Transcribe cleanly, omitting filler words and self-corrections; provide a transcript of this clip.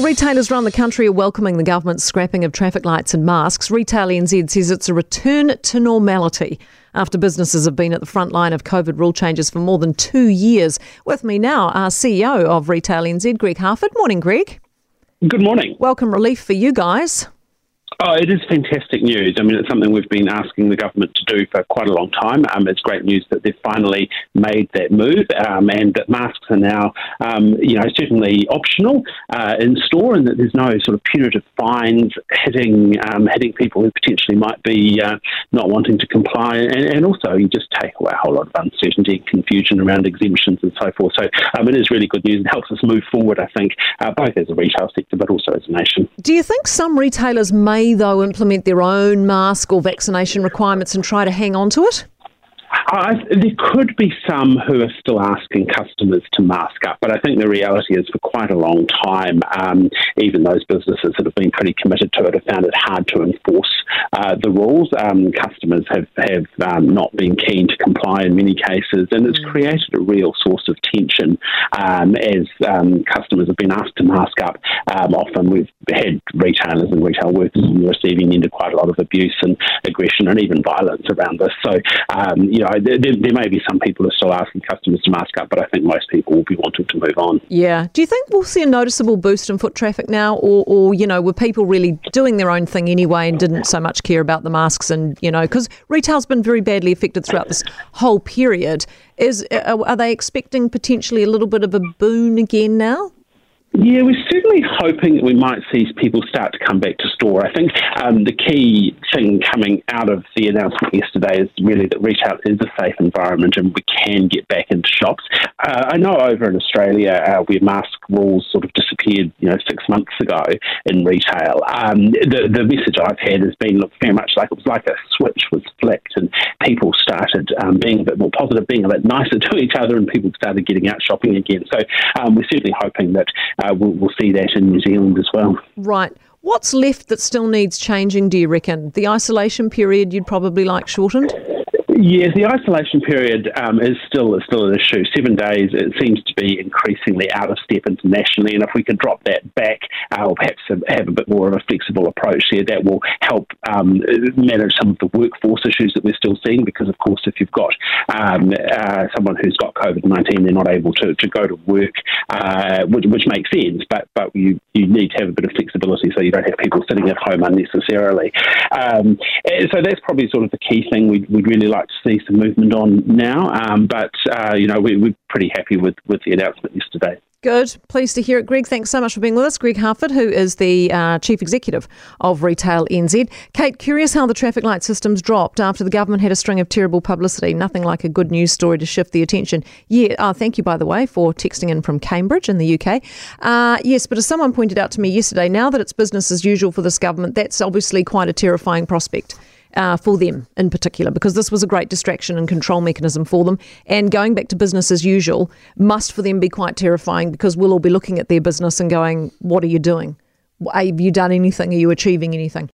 Well, retailers around the country are welcoming the government's scrapping of traffic lights and masks. Retail NZ says it's a return to normality after businesses have been at the front line of COVID rule changes for more than 2 years. With me now, our CEO of Retail NZ, Greg Harford. Morning, Greg. Good morning. Welcome relief for you guys. Oh, it is fantastic news. I mean, it's something we've been asking the government to do for quite a long time. It's great news that they've finally made that move, and that masks are now, certainly optional in store, and that there's no sort of punitive fines hitting people who potentially might be not wanting to comply, and also you just take away a whole lot of uncertainty and confusion around exemptions and so forth. So it is really good news and helps us move forward, I think, both as a retail sector but also as a nation. Do you think some retailers may though implement their own mask or vaccination requirements and try to hang on to it? There could be some who are still asking customers to mask up, but I think the reality is for quite a long time, even those businesses that have been pretty committed to it have found it hard to enforce the rules. Customers have not been keen to comply in many cases, and it's created a real source of tension as customers have been asked to mask up. Often we've had retailers and retail workers on the receiving end of quite a lot of abuse and aggression and even violence around this. So, there may be some people who are still asking customers to mask up, but I think most people will be wanting to move on. Yeah. Do you think we'll see a noticeable boost in foot traffic now, or were people really doing their own thing anyway and didn't so much care about the masks? And, because retail's been very badly affected throughout this whole period. Are they expecting potentially a little bit of a boon again now? Yeah, we're certainly hoping that we might see people start to come back to store. I think the key thing coming out of the announcement yesterday is really that retail is a safe environment and we can get back into shops. I know over in Australia where mask rules sort of disappeared, 6 months ago in retail, the message I've had has been, look, very much like it was like a switch was flicked and people started being a bit more positive, being a bit nicer to each other, and people started getting out shopping again. So we're certainly hoping that we'll see that in New Zealand as well. Right. What's left that still needs changing, do you reckon? The isolation period you'd probably like shortened? Yes, the isolation period is still an issue. 7 days, it seems to be increasingly out of step internationally, and if we could drop that back or perhaps have a bit more of a flexible approach there, that will help manage some of the workforce issues that we're still seeing, because, of course, if you've got someone who's got COVID-19, they're not able to go to work, which makes sense, but you need to have a bit of flexibility so you don't have people sitting at home unnecessarily. So that's probably sort of the key thing we'd really like to see some movement on now, we're pretty happy with the announcement yesterday. Good. Pleased to hear it, Greg. Thanks so much for being with us. Greg Harford, who is the Chief Executive of Retail NZ. Kate, curious how the traffic light systems dropped after the government had a string of terrible publicity. Nothing like a good news story to shift the attention. Yeah, thank you, by the way, for texting in from Cambridge in the UK. Yes, but as someone pointed out to me yesterday, now that it's business as usual for this government, that's obviously quite a terrifying prospect. For them in particular, because this was a great distraction and control mechanism for them, and going back to business as usual must for them be quite terrifying, because we'll all be looking at their business and going, what are you doing? Have you done anything? Are you achieving anything?